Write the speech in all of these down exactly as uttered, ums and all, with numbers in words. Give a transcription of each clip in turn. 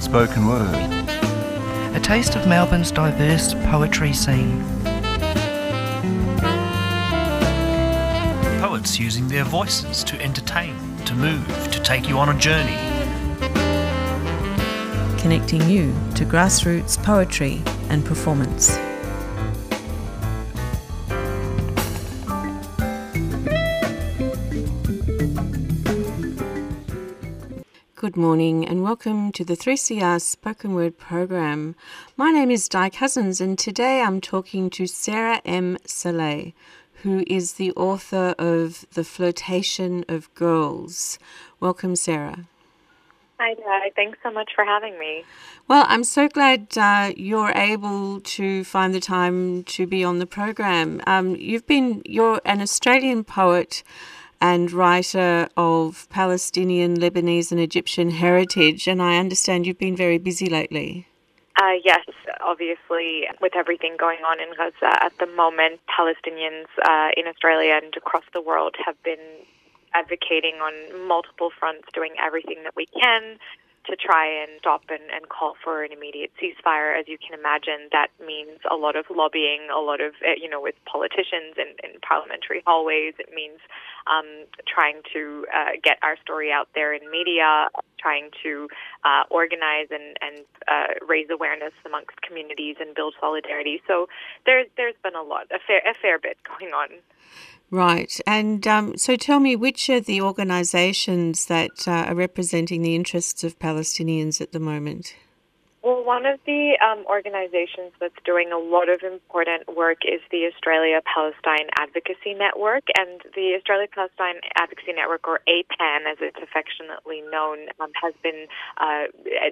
Spoken Word. A taste of Melbourne's diverse poetry scene. Poets using their voices to entertain, to move, to take you on a journey. Connecting you to grassroots poetry and performance. Good morning and welcome to the three C R Spoken Word Program. My name is Di Cousins and today I'm talking to Sara M. Saleh, who is the author of The Flirtation of Girls. Welcome, Sara. Hi, Di. Thanks so much for having me. Well, I'm so glad uh, you're able to find the time to be on the program. Um, you've been, you're an Australian poet and writer of Palestinian, Lebanese and Egyptian heritage, and I understand you've been very busy lately. Uh, yes, obviously, with everything going on in Gaza at the moment, Palestinians uh, in Australia and across the world have been advocating on multiple fronts, doing everything that we can to try and stop and, and call for an immediate ceasefire. As you can imagine, that means a lot of lobbying, a lot of, you know, with politicians and in parliamentary hallways. It means um, trying to uh, get our story out there in media, trying to uh, organize and, and uh, raise awareness amongst communities and build solidarity. So there's, there's been a lot, a fair, a fair bit going on. Right. And um, so tell me, which are the organisations that uh, are representing the interests of Palestinians at the moment? Well, one of the um, organisations that's doing a lot of important work is the Australia-Palestine Advocacy Network. And the Australia-Palestine Advocacy Network, or A PAN as it's affectionately known, um, has been uh,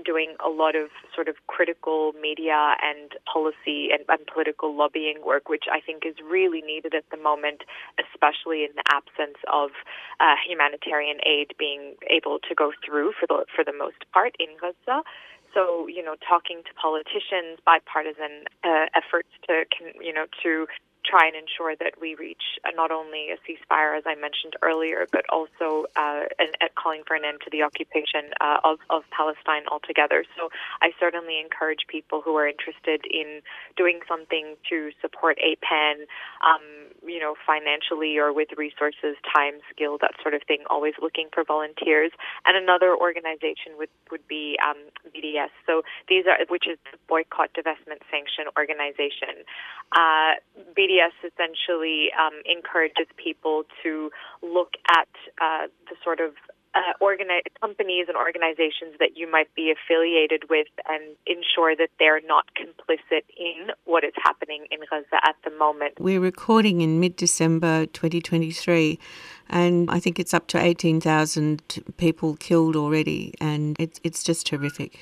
doing a lot of sort of critical media and policy and, and political lobbying work, which I think is really needed at the moment, especially in the absence of uh, humanitarian aid being able to go through for the, for the most part in Gaza. So, you know, talking to politicians, bipartisan uh, efforts to, you know, to try and ensure that we reach not only a ceasefire, as I mentioned earlier, but also uh, an, at calling for an end to the occupation uh, of, of Palestine altogether. So I certainly encourage people who are interested in doing something to support A PAN, um, you know, financially or with resources, time, skill, that sort of thing, always looking for volunteers. And another organization would, would be um, B D S, so these are, which is the Boycott, Divestment, Sanction Organization. Uh, B D S essentially um, encourages people to look at uh, the sort of Uh, organize, companies and organizations that you might be affiliated with and ensure that they're not complicit in what is happening in Gaza at the moment. We're recording in mid-December twenty twenty-three, and I think it's up to eighteen thousand people killed already, and it's, it's just horrific.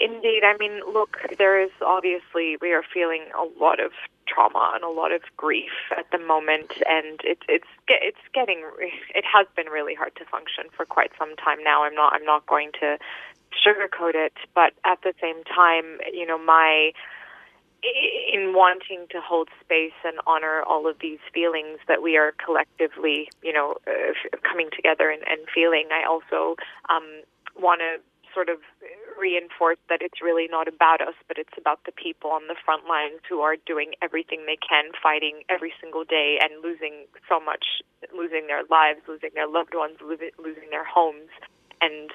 Indeed. I mean, look, there is obviously, we are feeling a lot of trauma and a lot of grief at the moment, and it, it's it's getting, it has been really hard to function for quite some time now. I'm not I'm not going to sugarcoat it, but at the same time, you know, my in wanting to hold space and honor all of these feelings that we are collectively, you know, uh, coming together and, and feeling, I also um, want to sort of reinforce that it's really not about us, but it's about the people on the front lines who are doing everything they can, fighting every single day and losing so much, losing their lives, losing their loved ones, losing their homes. And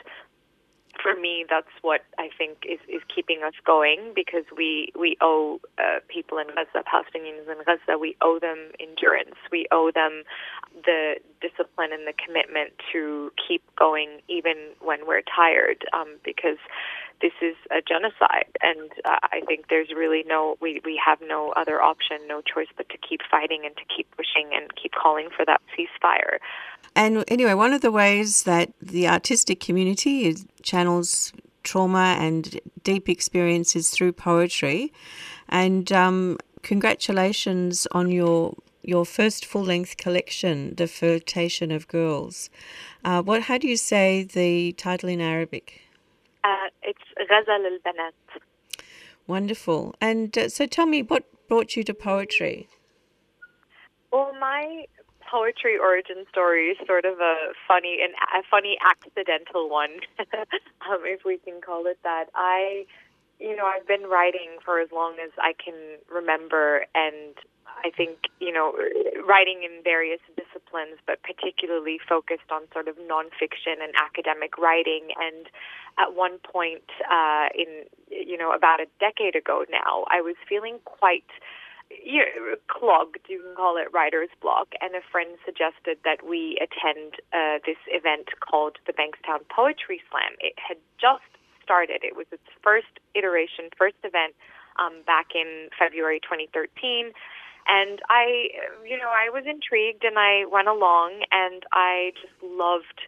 for me, that's what I think is, is keeping us going, because we, we owe uh, people in Gaza, Palestinians in Gaza, we owe them endurance. We owe them the discipline and the commitment to keep going even when we're tired, um, because this is a genocide, and uh, I think there's really no, we, we have no other option, no choice but to keep fighting and to keep pushing and keep calling for that ceasefire. And anyway, one of the ways that the artistic community is, channels trauma and deep experiences through poetry. And um, congratulations on your your first full-length collection, The Flirtation of Girls. Uh, what? How do you say the title in Arabic? Uh, it's Ghazal al-Banat. Wonderful. And uh, so tell me, what brought you to poetry? Well, my poetry origin story is sort of a funny, an, a funny accidental one, um, if we can call it that. I, you know, I've been writing for as long as I can remember, and I think, you know, writing in various disciplines, but particularly focused on sort of nonfiction and academic writing. And at one point uh, in, you know, about a decade ago now, I was feeling quite you know, clogged, you can call it writer's block, and a friend suggested that we attend uh, this event called the Bankstown Poetry Slam. It had just started. It was its first iteration, first event um, back in February twenty thirteen. And I, you know, I was intrigued and I went along, and I just loved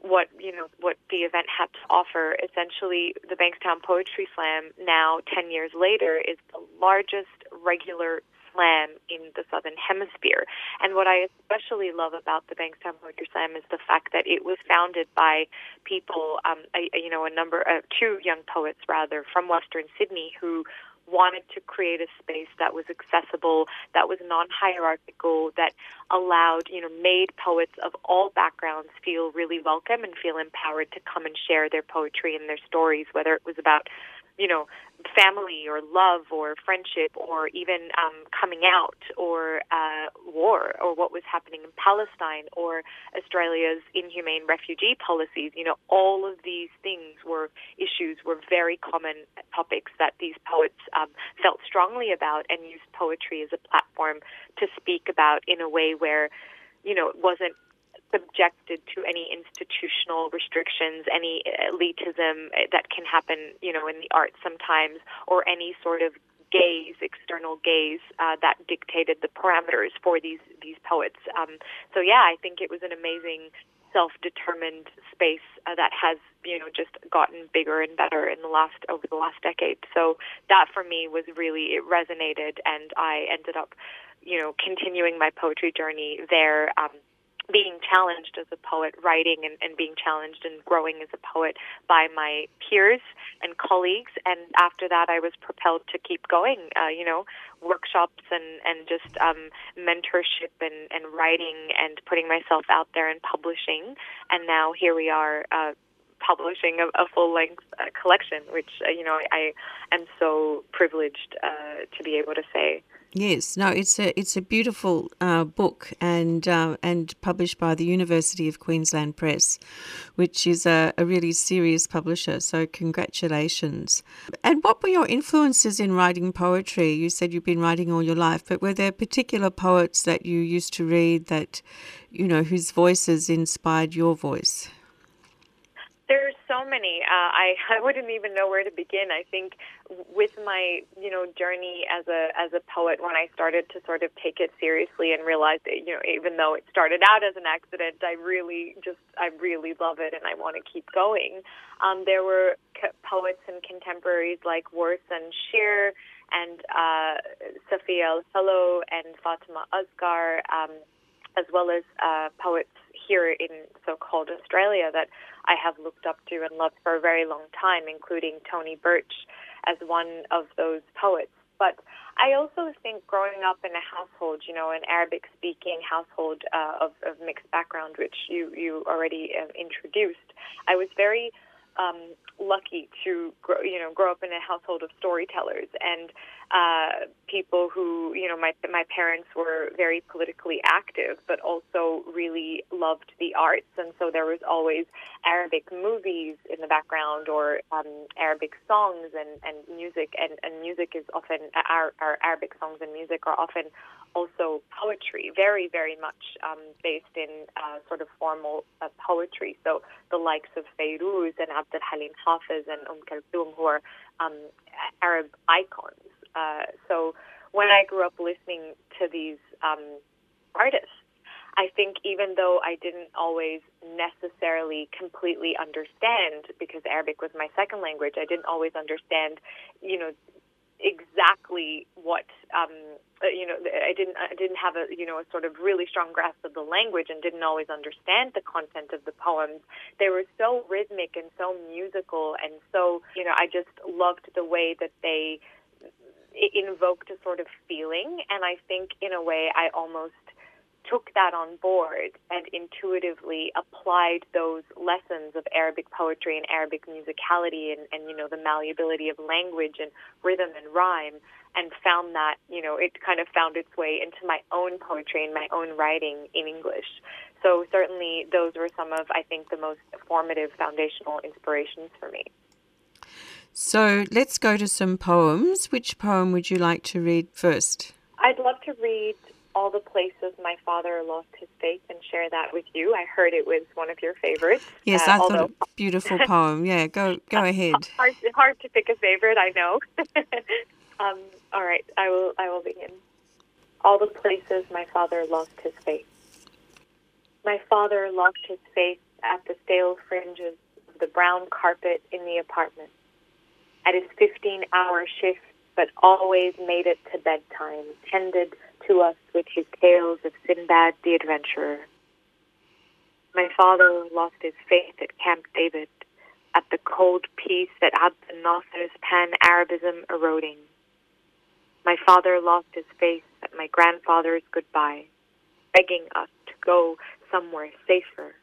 what, you know, what the event had to offer. Essentially, the Bankstown Poetry Slam now, ten years later, is the largest regular slam in the Southern Hemisphere. And what I especially love about the Bankstown Poetry Slam is the fact that it was founded by people, um, a, you know, a number of, two young poets, rather, from Western Sydney who wanted to create a space that was accessible, that was non-hierarchical, that allowed, you know, made poets of all backgrounds feel really welcome and feel empowered to come and share their poetry and their stories, whether it was about, you know, family or love or friendship or even um, coming out or uh, war or what was happening in Palestine or Australia's inhumane refugee policies. You know, all of these things were issues, were very common topics that these poets um, felt strongly about and used poetry as a platform to speak about in a way where, you know, it wasn't subjected to any institutional restrictions, any elitism that can happen, you know, in the arts sometimes, or any sort of gaze, external gaze, uh, that dictated the parameters for these, these poets. Um, so, yeah, I think it was an amazing self-determined space uh, that has, you know, just gotten bigger and better in the last, over the last decade. So that for me was really, it resonated, and I ended up, you know, continuing my poetry journey there, um, being challenged as a poet, writing and, and being challenged and growing as a poet by my peers and colleagues. And after that, I was propelled to keep going, uh, you know, workshops and, and just um, mentorship and, and writing and putting myself out there and publishing. And now here we are uh, publishing a, a full-length uh, collection, which, uh, you know, I, I am so privileged uh, to be able to say. Yes, no, it's a it's a beautiful uh, book and uh, and published by the University of Queensland Press, which is a, a really serious publisher. So congratulations. And what were your influences in writing poetry? You said you've been writing all your life, but were there particular poets that you used to read that, you know, whose voices inspired your voice? There's so many. Uh, I, I wouldn't even know where to begin. I think with my, you know, journey as a as a poet, when I started to sort of take it seriously and realize that, you know, even though it started out as an accident, I really just, I really love it and I want to keep going. Um, there were co- poets and contemporaries like Warsan Shire and uh, Safia Elhillo and Fatima Asghar, um, as well as uh, poets here in so-called Australia that I have looked up to and loved for a very long time, including Tony Birch as one of those poets. But I also think growing up in a household, you know, an Arabic-speaking household uh, of, of mixed background, which you, you already uh, introduced, I was very um, lucky to, grow, you know, grow up in a household of storytellers and uh, people who, you know, my my parents were very politically active, but also really loved the arts, and so there was always Arabic movies in the background or um, Arabic songs and, and music, and, and music is often our, our Arabic songs and music are often also poetry, very very much um, based in uh, sort of formal uh, poetry. So the likes of Fayruz and Abd al-Halim Hafez and Umm Kulthum, who are um, Arab icons. Uh, so when I grew up listening to these um, artists, I think even though I didn't always necessarily completely understand, because Arabic was my second language, I didn't always understand, you know, exactly what, um, you know, I didn't I didn't have a, you know, a sort of really strong grasp of the language and didn't always understand the content of the poems. They were so rhythmic and so musical and so, you know, I just loved the way that they invoked a sort of feeling. And I think in a way I almost took that on board and intuitively applied those lessons of Arabic poetry and Arabic musicality and, and, you know, the malleability of language and rhythm and rhyme, and found that, you know, it kind of found its way into my own poetry and my own writing in English. So certainly those were some of, I think, the most formative foundational inspirations for me. So let's go to some poems. Which poem would you like to read first? I'd love to read All the Places My Father Lost His Faith and share that with you. I heard it was one of your favorites. Yes, uh, I although... thought it was a beautiful poem. Yeah, go go ahead. Hard, hard to pick a favorite, I know. um, all right, I will, I will begin. All the places my father lost his faith. My father lost his faith at the stale fringes of the brown carpet in the apartment, at his fifteen-hour shift, but always made it to bedtime, tended to us with his tales of Sinbad the Adventurer. My father lost his faith at Camp David, at the cold peace that Abd al-Nasser's pan-Arabism eroding. My father lost his faith at my grandfather's goodbye, begging us to go somewhere safer.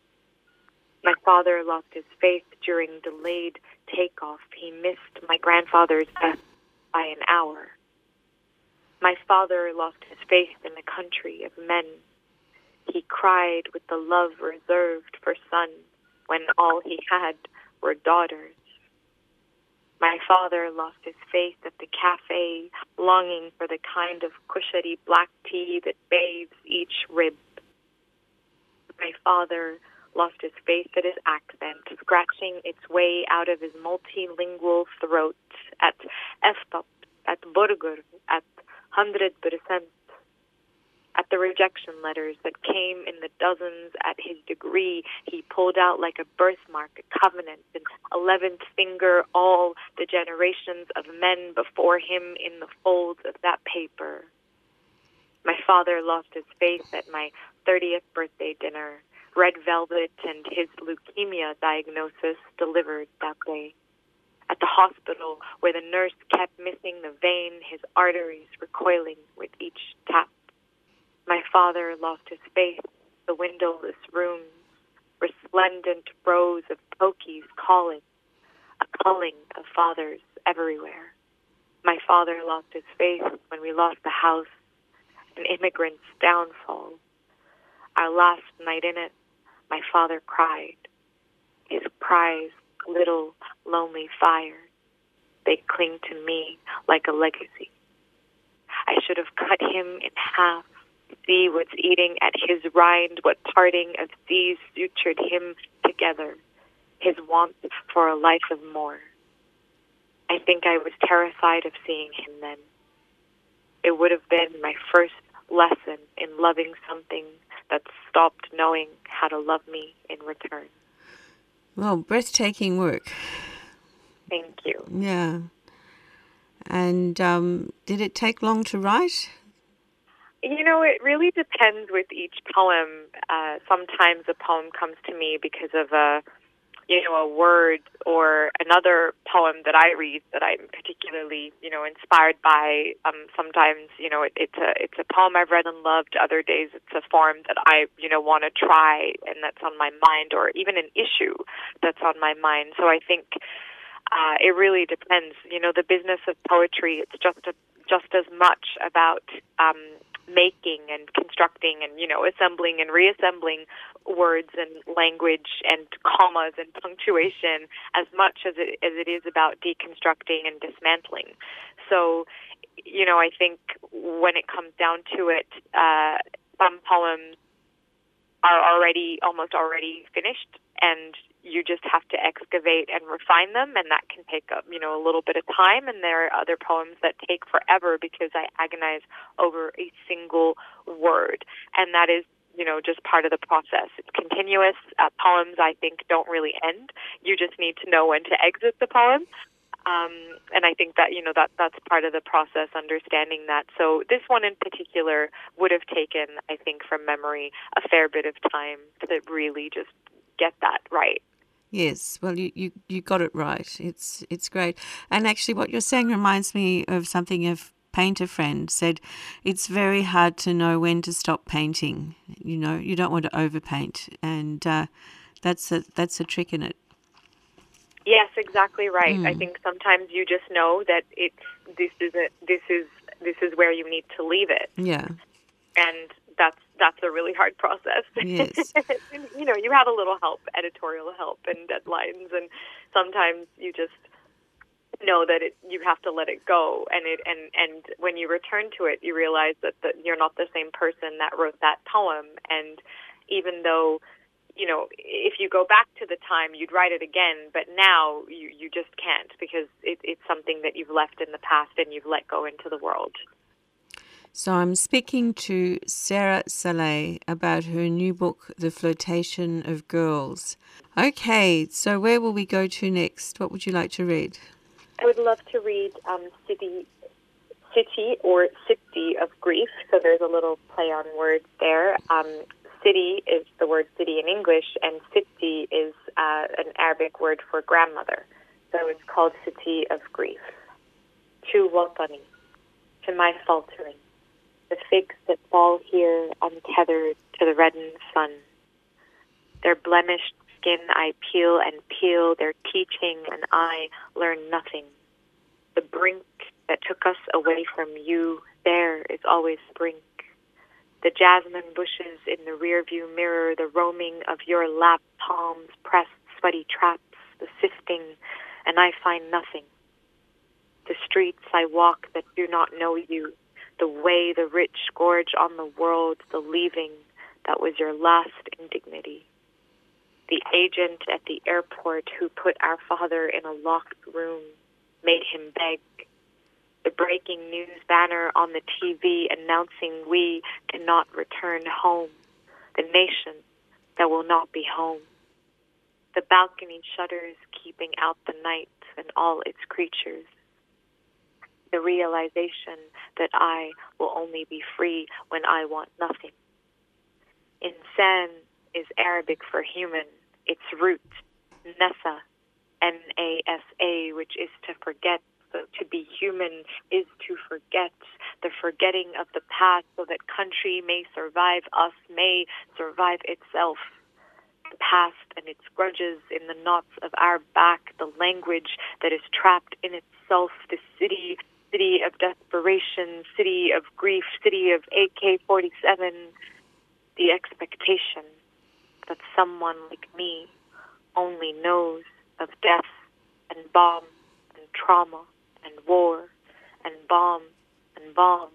My father lost his faith during delayed takeoff. He missed my grandfather's death by an hour. My father lost his faith in the country of men. He cried with the love reserved for sons when all he had were daughters. My father lost his faith at the cafe, longing for the kind of cushery black tea that bathes each rib. My father lost his faith at his accent, scratching its way out of his multilingual throat at Eftop, at Burger, at Hundred percent, at the rejection letters that came in the dozens, at his degree he pulled out like a birthmark, a covenant, an eleventh finger, all the generations of men before him in the folds of that paper. My father lost his faith at my thirtieth birthday dinner, red velvet and his leukemia diagnosis delivered that day. At the hospital, where the nurse kept missing the vein, his arteries recoiling with each tap. My father lost his faith, the windowless rooms, resplendent rows of pokies calling, a calling of fathers everywhere. My father lost his faith when we lost the house, an immigrant's downfall. Our last night in it, my father cried. His cries, little lonely fires, they cling to me like a legacy. I should have cut him in half, see what's eating at his rind, what parting of seas sutured him together, his want for a life of more. I think I was terrified of seeing him then. It would have been my first lesson in loving something that stopped knowing how to love me in return. Well, breathtaking work. Thank you. Yeah. And um, did it take long to write? You know, it really depends with each poem. Uh, sometimes a poem comes to me because of a, you know, a word or another poem that I read that I'm particularly, you know, inspired by. Um, sometimes, you know, it, it's a it's a poem I've read and loved. Other days, it's a form that I, you know, want to try and that's on my mind, or even an issue that's on my mind. So I think uh, it really depends. You know, the business of poetry, it's just a, just as much about Um, making and constructing and, you know, assembling and reassembling words and language and commas and punctuation as much as it, as it is about deconstructing and dismantling. So, you know, I think when it comes down to it, uh, some poems are already, almost already finished, and you just have to excavate and refine them, and that can take up, you know, a little bit of time. And there are other poems that take forever because I agonize over a single word, and that is you know, just part of the process. It's continuous. Uh, poems, I think, don't really end. You just need to know when to exit the poem. Um, and I think that, you know, that that's part of the process, understanding that. So this one in particular would have taken, I think, from memory, a fair bit of time to really just get that right. Yes, well, you, you, you got it right. It's it's great. And actually what you're saying reminds me of something a painter friend said. It's very hard to know when to stop painting. You know, you don't want to overpaint, and uh, that's a, that's a trick in it. Yes, exactly right. Mm. I think sometimes you just know that it this is a, this is this is where you need to leave it. Yeah, and that's that's a really hard process. Yes, and, you know, you have a little help, editorial help, and deadlines, and sometimes you just know that it, you have to let it go. And it and and when you return to it, you realize that the, you're not the same person that wrote that poem, and even though, you know, if you go back to the time, you'd write it again, but now you, you just can't, because it, it's something that you've left in the past and you've let go into the world. So I'm speaking to Sara Saleh about her new book, The Flirtation of Girls. Okay, so where will we go to next? What would you like to read? I would love to read um, City City or City of Grief, so there's a little play on words there. Um City is the word city in English, and Siti is uh, an Arabic word for grandmother. So it's called City of Grief. To Watani, to my faltering, the figs that fall here untethered to the reddened sun. Their blemished skin I peel and peel, their teaching and I learn nothing. The brink that took us away from you, there is always brink. The jasmine bushes in the rearview mirror, the roaming of your lap palms, pressed sweaty traps, the sifting, and I find nothing. The streets I walk that do not know you, the way the rich gorge on the world, the leaving that was your last indignity. The agent at the airport who put our father in a locked room, made him beg. The breaking news banner on the T V announcing we cannot return home, the nation that will not be home. The balcony shutters keeping out the night and all its creatures. The realization that I will only be free when I want nothing. Insan is Arabic for human. Its root, nasa, N A S A, which is to forget. So to be human is to forget, the forgetting of the past, so that country may survive us, may survive itself. The past and its grudges in the knots of our back, the language that is trapped in itself, the city, city of desperation, city of grief, city of A K forty-seven, the expectation that someone like me only knows of death and bomb and trauma. And war, and bomb, and bomb,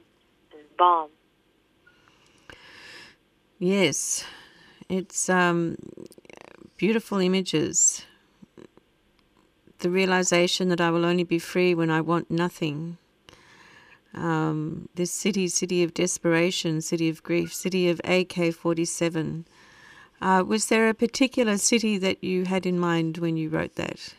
and bomb. Yes, it's um, beautiful images. The realization that I will only be free when I want nothing. Um, this city, city of desperation, city of grief, city of A K forty-seven. Uh, was there a particular city that you had in mind when you wrote that?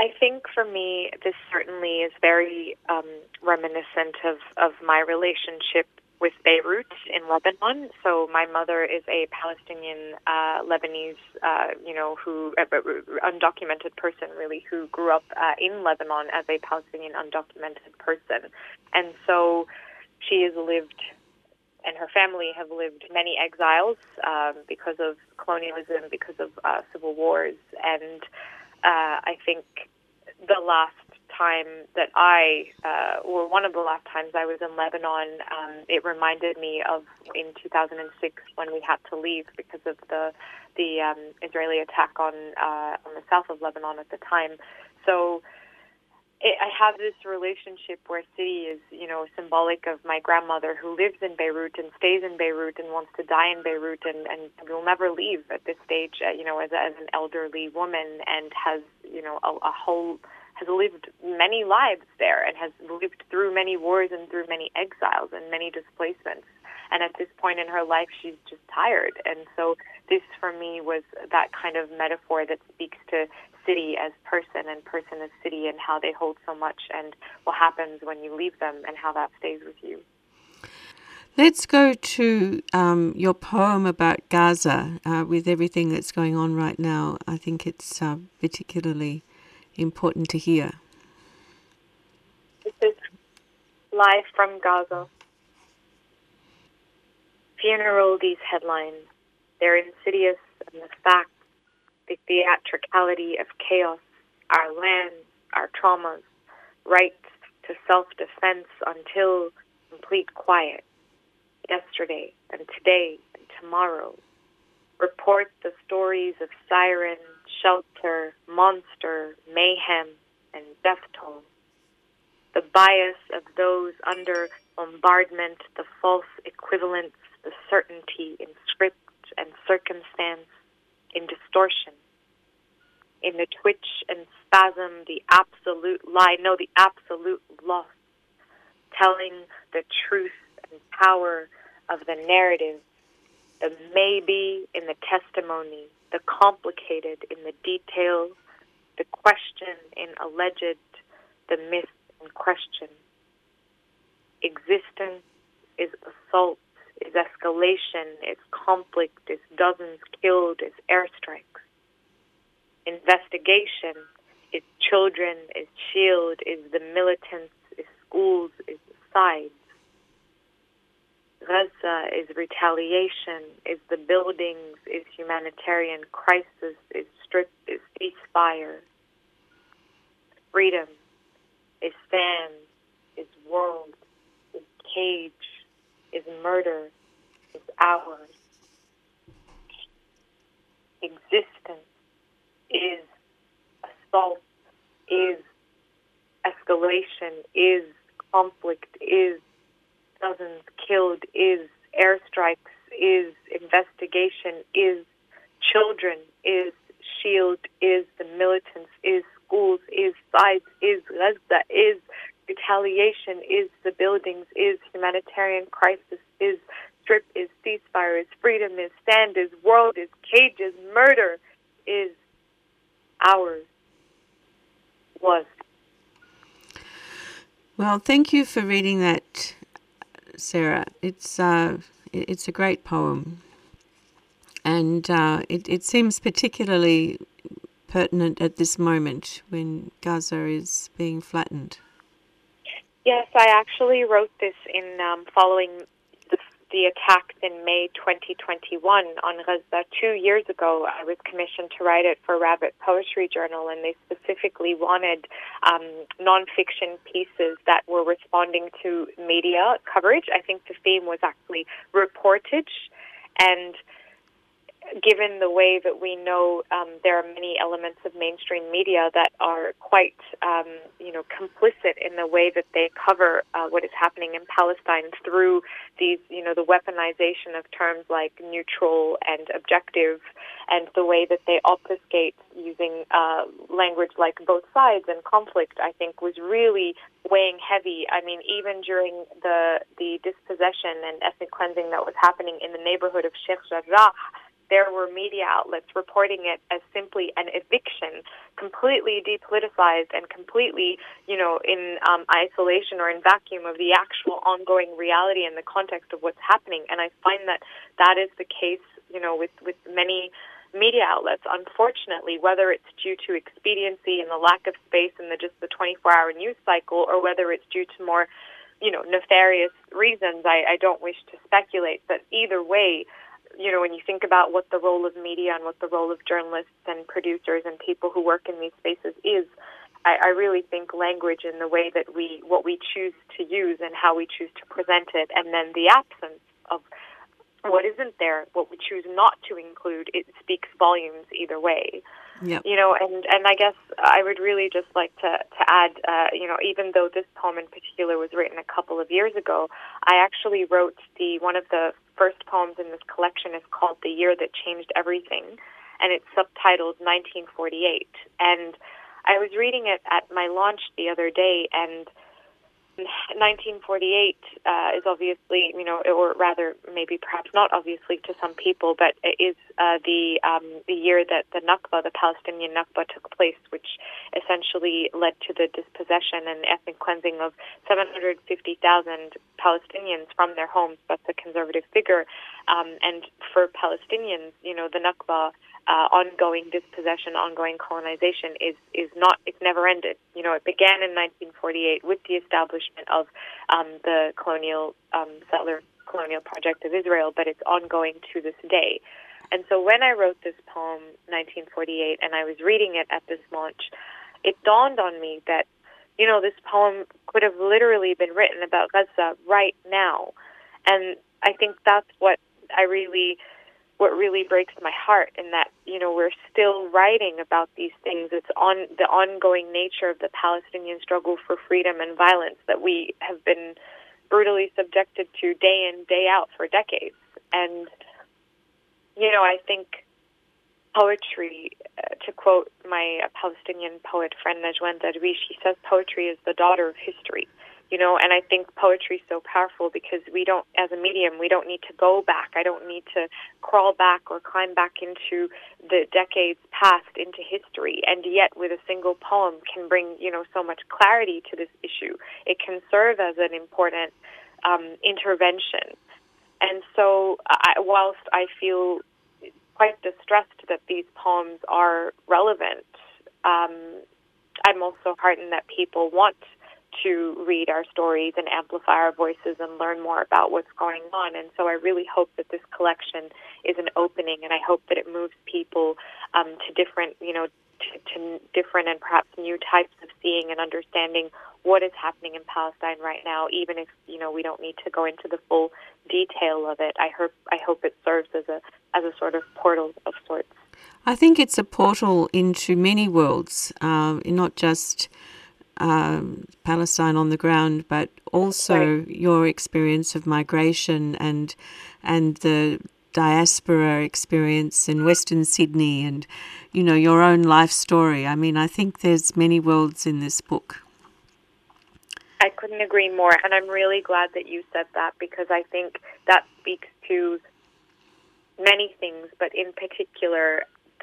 I think for me, this certainly is very um, reminiscent of, of my relationship with Beirut in Lebanon. So my mother is a Palestinian uh, Lebanese, uh, you know, who uh, undocumented person, really, who grew up uh, in Lebanon as a Palestinian undocumented person. And so she has lived, and her family have lived, many exiles um, because of colonialism, because of uh, civil wars, and Uh, I think the last time that I, uh, or one of the last times I was in Lebanon, um, it reminded me of in two thousand six when we had to leave because of the the um, Israeli attack on uh, on the south of Lebanon at the time. So it, I have this relationship where city is, you know, symbolic of my grandmother who lives in Beirut and stays in Beirut and wants to die in Beirut and, and will never leave at this stage, uh, you know, as, as an elderly woman, and has, you know, a, a whole, has lived many lives there and has lived through many wars and through many exiles and many displacements. And at this point in her life, she's just tired. And so this, for me, was that kind of metaphor that speaks to city as person and person as city and how they hold so much and what happens when you leave them and how that stays with you. Let's go to um, your poem about Gaza uh, with everything that's going on right now. I think it's uh, particularly important to hear. This is Live from Gaza. Funeral, these headlines. They're insidious, and the fact, the theatricality of chaos, our land, our traumas, rights to self-defense until complete quiet. Yesterday and today and tomorrow. Report the stories of siren, shelter, monster, mayhem, and death toll. The bias of those under bombardment, the false equivalence, the certainty in script and circumstance, in distortion. In the twitch and spasm, the absolute lie, no, the absolute loss. Telling the truth and power of the narrative, the maybe in the testimony, the complicated in the detail, the question in alleged, the myth in question. Existence is assault, is escalation, is conflict, is dozens killed, is airstrikes. Investigation is children, is shield, is the militants, is schools, is sides. Gaza is retaliation, is the buildings, is humanitarian crisis, is strip, is ceasefire. Freedom is sand, is world, is cage, is murder, is ours. Existence is assault, is escalation, is conflict, is dozens killed, is airstrikes, is investigation, is children, is shield, is the militants, is schools, is sides, is Gaza, is retaliation, is the buildings, is humanitarian crisis, is strip, is ceasefire, is freedom, is sand, is world, is cages, murder, is ours, was. Well, thank you for reading that, Sara. It's uh, it's a great poem, and uh, it, it seems particularly pertinent at this moment when Gaza is being flattened. Yes, I actually wrote this in um, following the, the attacks in May twenty twenty-one on Gaza. Two years ago, I was commissioned to write it for Rabbit Poetry Journal, and they specifically wanted um, nonfiction pieces that were responding to media coverage. I think the theme was actually reportage, and given the way that we know um, there are many elements of mainstream media that are quite, um, you know, complicit in the way that they cover uh, what is happening in Palestine through these, you know, the weaponization of terms like neutral and objective and the way that they obfuscate using uh, language like both sides and conflict, I think, was really weighing heavy. I mean, even during the, the dispossession and ethnic cleansing that was happening in the neighborhood of Sheikh Jarrah, there were media outlets reporting it as simply an eviction, completely depoliticized and completely, you know, in um, isolation or in vacuum of the actual ongoing reality and the context of what's happening. And I find that that is the case, you know, with, with many media outlets, unfortunately, whether it's due to expediency and the lack of space and the just the twenty-four hour news cycle, or whether it's due to more, you know, nefarious reasons. I, I don't wish to speculate, but either way, you know, when you think about what the role of media and what the role of journalists and producers and people who work in these spaces is, I, I really think language and the way that we, what we choose to use and how we choose to present it, and then the absence of what isn't there, what we choose not to include, it speaks volumes either way. Yep. You know, and, and I guess I would really just like to, to add, uh, you know, even though this poem in particular was written a couple of years ago, I actually wrote the one of the first poems in this collection is called The Year That Changed Everything, and it's subtitled nineteen forty-eight. And I was reading it at my launch the other day, and nineteen forty-eight uh, is obviously, you know, or rather maybe perhaps not obviously to some people, but it is uh, the um, the year that the Nakba, the Palestinian Nakba, took place, which essentially led to the dispossession and ethnic cleansing of seven hundred fifty thousand Palestinians from their homes. That's a conservative figure. Um, and for Palestinians, you know, the Nakba, Uh, ongoing dispossession, ongoing colonization is, is not, it's never ended. You know, it began in nineteen forty-eight with the establishment of um, the colonial, um, settler colonial project of Israel, but it's ongoing to this day. And so when I wrote this poem, nineteen forty-eight, and I was reading it at this launch, it dawned on me that, you know, this poem could have literally been written about Gaza right now. And I think that's what I really... what really breaks my heart, in that, you know, we're still writing about these things. It's on the ongoing nature of the Palestinian struggle for freedom and violence that we have been brutally subjected to day in, day out for decades. And, you know, I think poetry, uh, to quote my Palestinian poet friend Najwan Darwish, he says poetry is the daughter of history. You know, and I think poetry is so powerful because we don't, as a medium, we don't need to go back. I don't need to crawl back or climb back into the decades past, into history. And yet, with a single poem, can bring, you know, so much clarity to this issue. It can serve as an important um, intervention. And so, I, whilst I feel quite distressed that these poems are relevant, um, I'm also heartened that people want to read our stories and amplify our voices and learn more about what's going on. And so I really hope that this collection is an opening, and I hope that it moves people um, to different, you know, to, to different and perhaps new types of seeing and understanding what is happening in Palestine right now, even if, you know, we don't need to go into the full detail of it. I hope, I hope it serves as a, as a sort of portal of sorts. I think it's a portal into many worlds, uh, not just... Um, Palestine on the ground, but also right. Your experience of migration and and the diaspora experience in Western Sydney, and, you know, your own life story. I mean, I think there's many worlds in this book. I couldn't agree more, and I'm really glad that you said that, because I think that speaks to many things, but in particular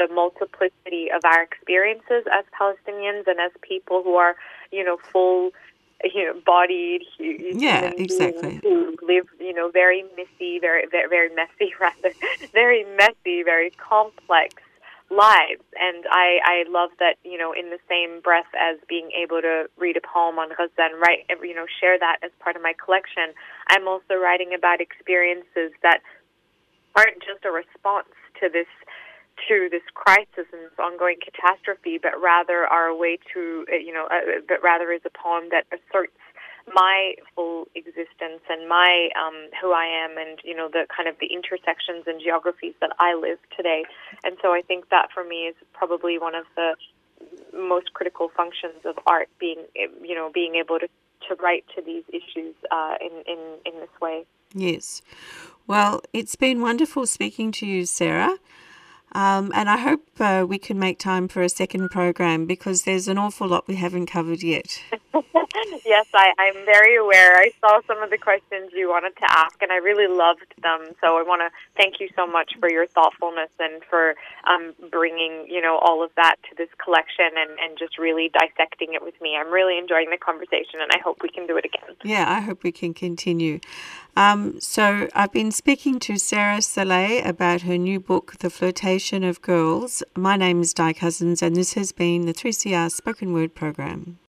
the multiplicity of our experiences as Palestinians and as people who are, you know, full, you know, bodied, human yeah, exactly. who live, you know, very messy, very, very, very messy, rather, very messy, very complex lives. And I, I love that, you know, in the same breath as being able to read a poem on Gaza and write, you know, share that as part of my collection, I'm also writing about experiences that aren't just a response to this to this crisis and this ongoing catastrophe, but rather are a way to, you know, uh, but rather is a poem that asserts my full existence and my, um, who I am, and, you know, the kind of the intersections and geographies that I live today. And so I think that for me is probably one of the most critical functions of art, being, you know, being able to, to write to these issues uh, in, in, in this way. Yes. Well, it's been wonderful speaking to you, Sarah. Um, and I hope uh, we can make time for a second program, because there's an awful lot we haven't covered yet. Yes, I, I'm very aware. I saw some of the questions you wanted to ask, and I really loved them. So I want to thank you so much for your thoughtfulness and for um, bringing, you know, all of that to this collection and, and just really dissecting it with me. I'm really enjoying the conversation, and I hope we can do it again. Yeah, I hope we can continue. Um, so I've been speaking to Sara Saleh about her new book, The Flirtation of Girls. My name is Di Cousins, and this has been the three C R Spoken Word Program.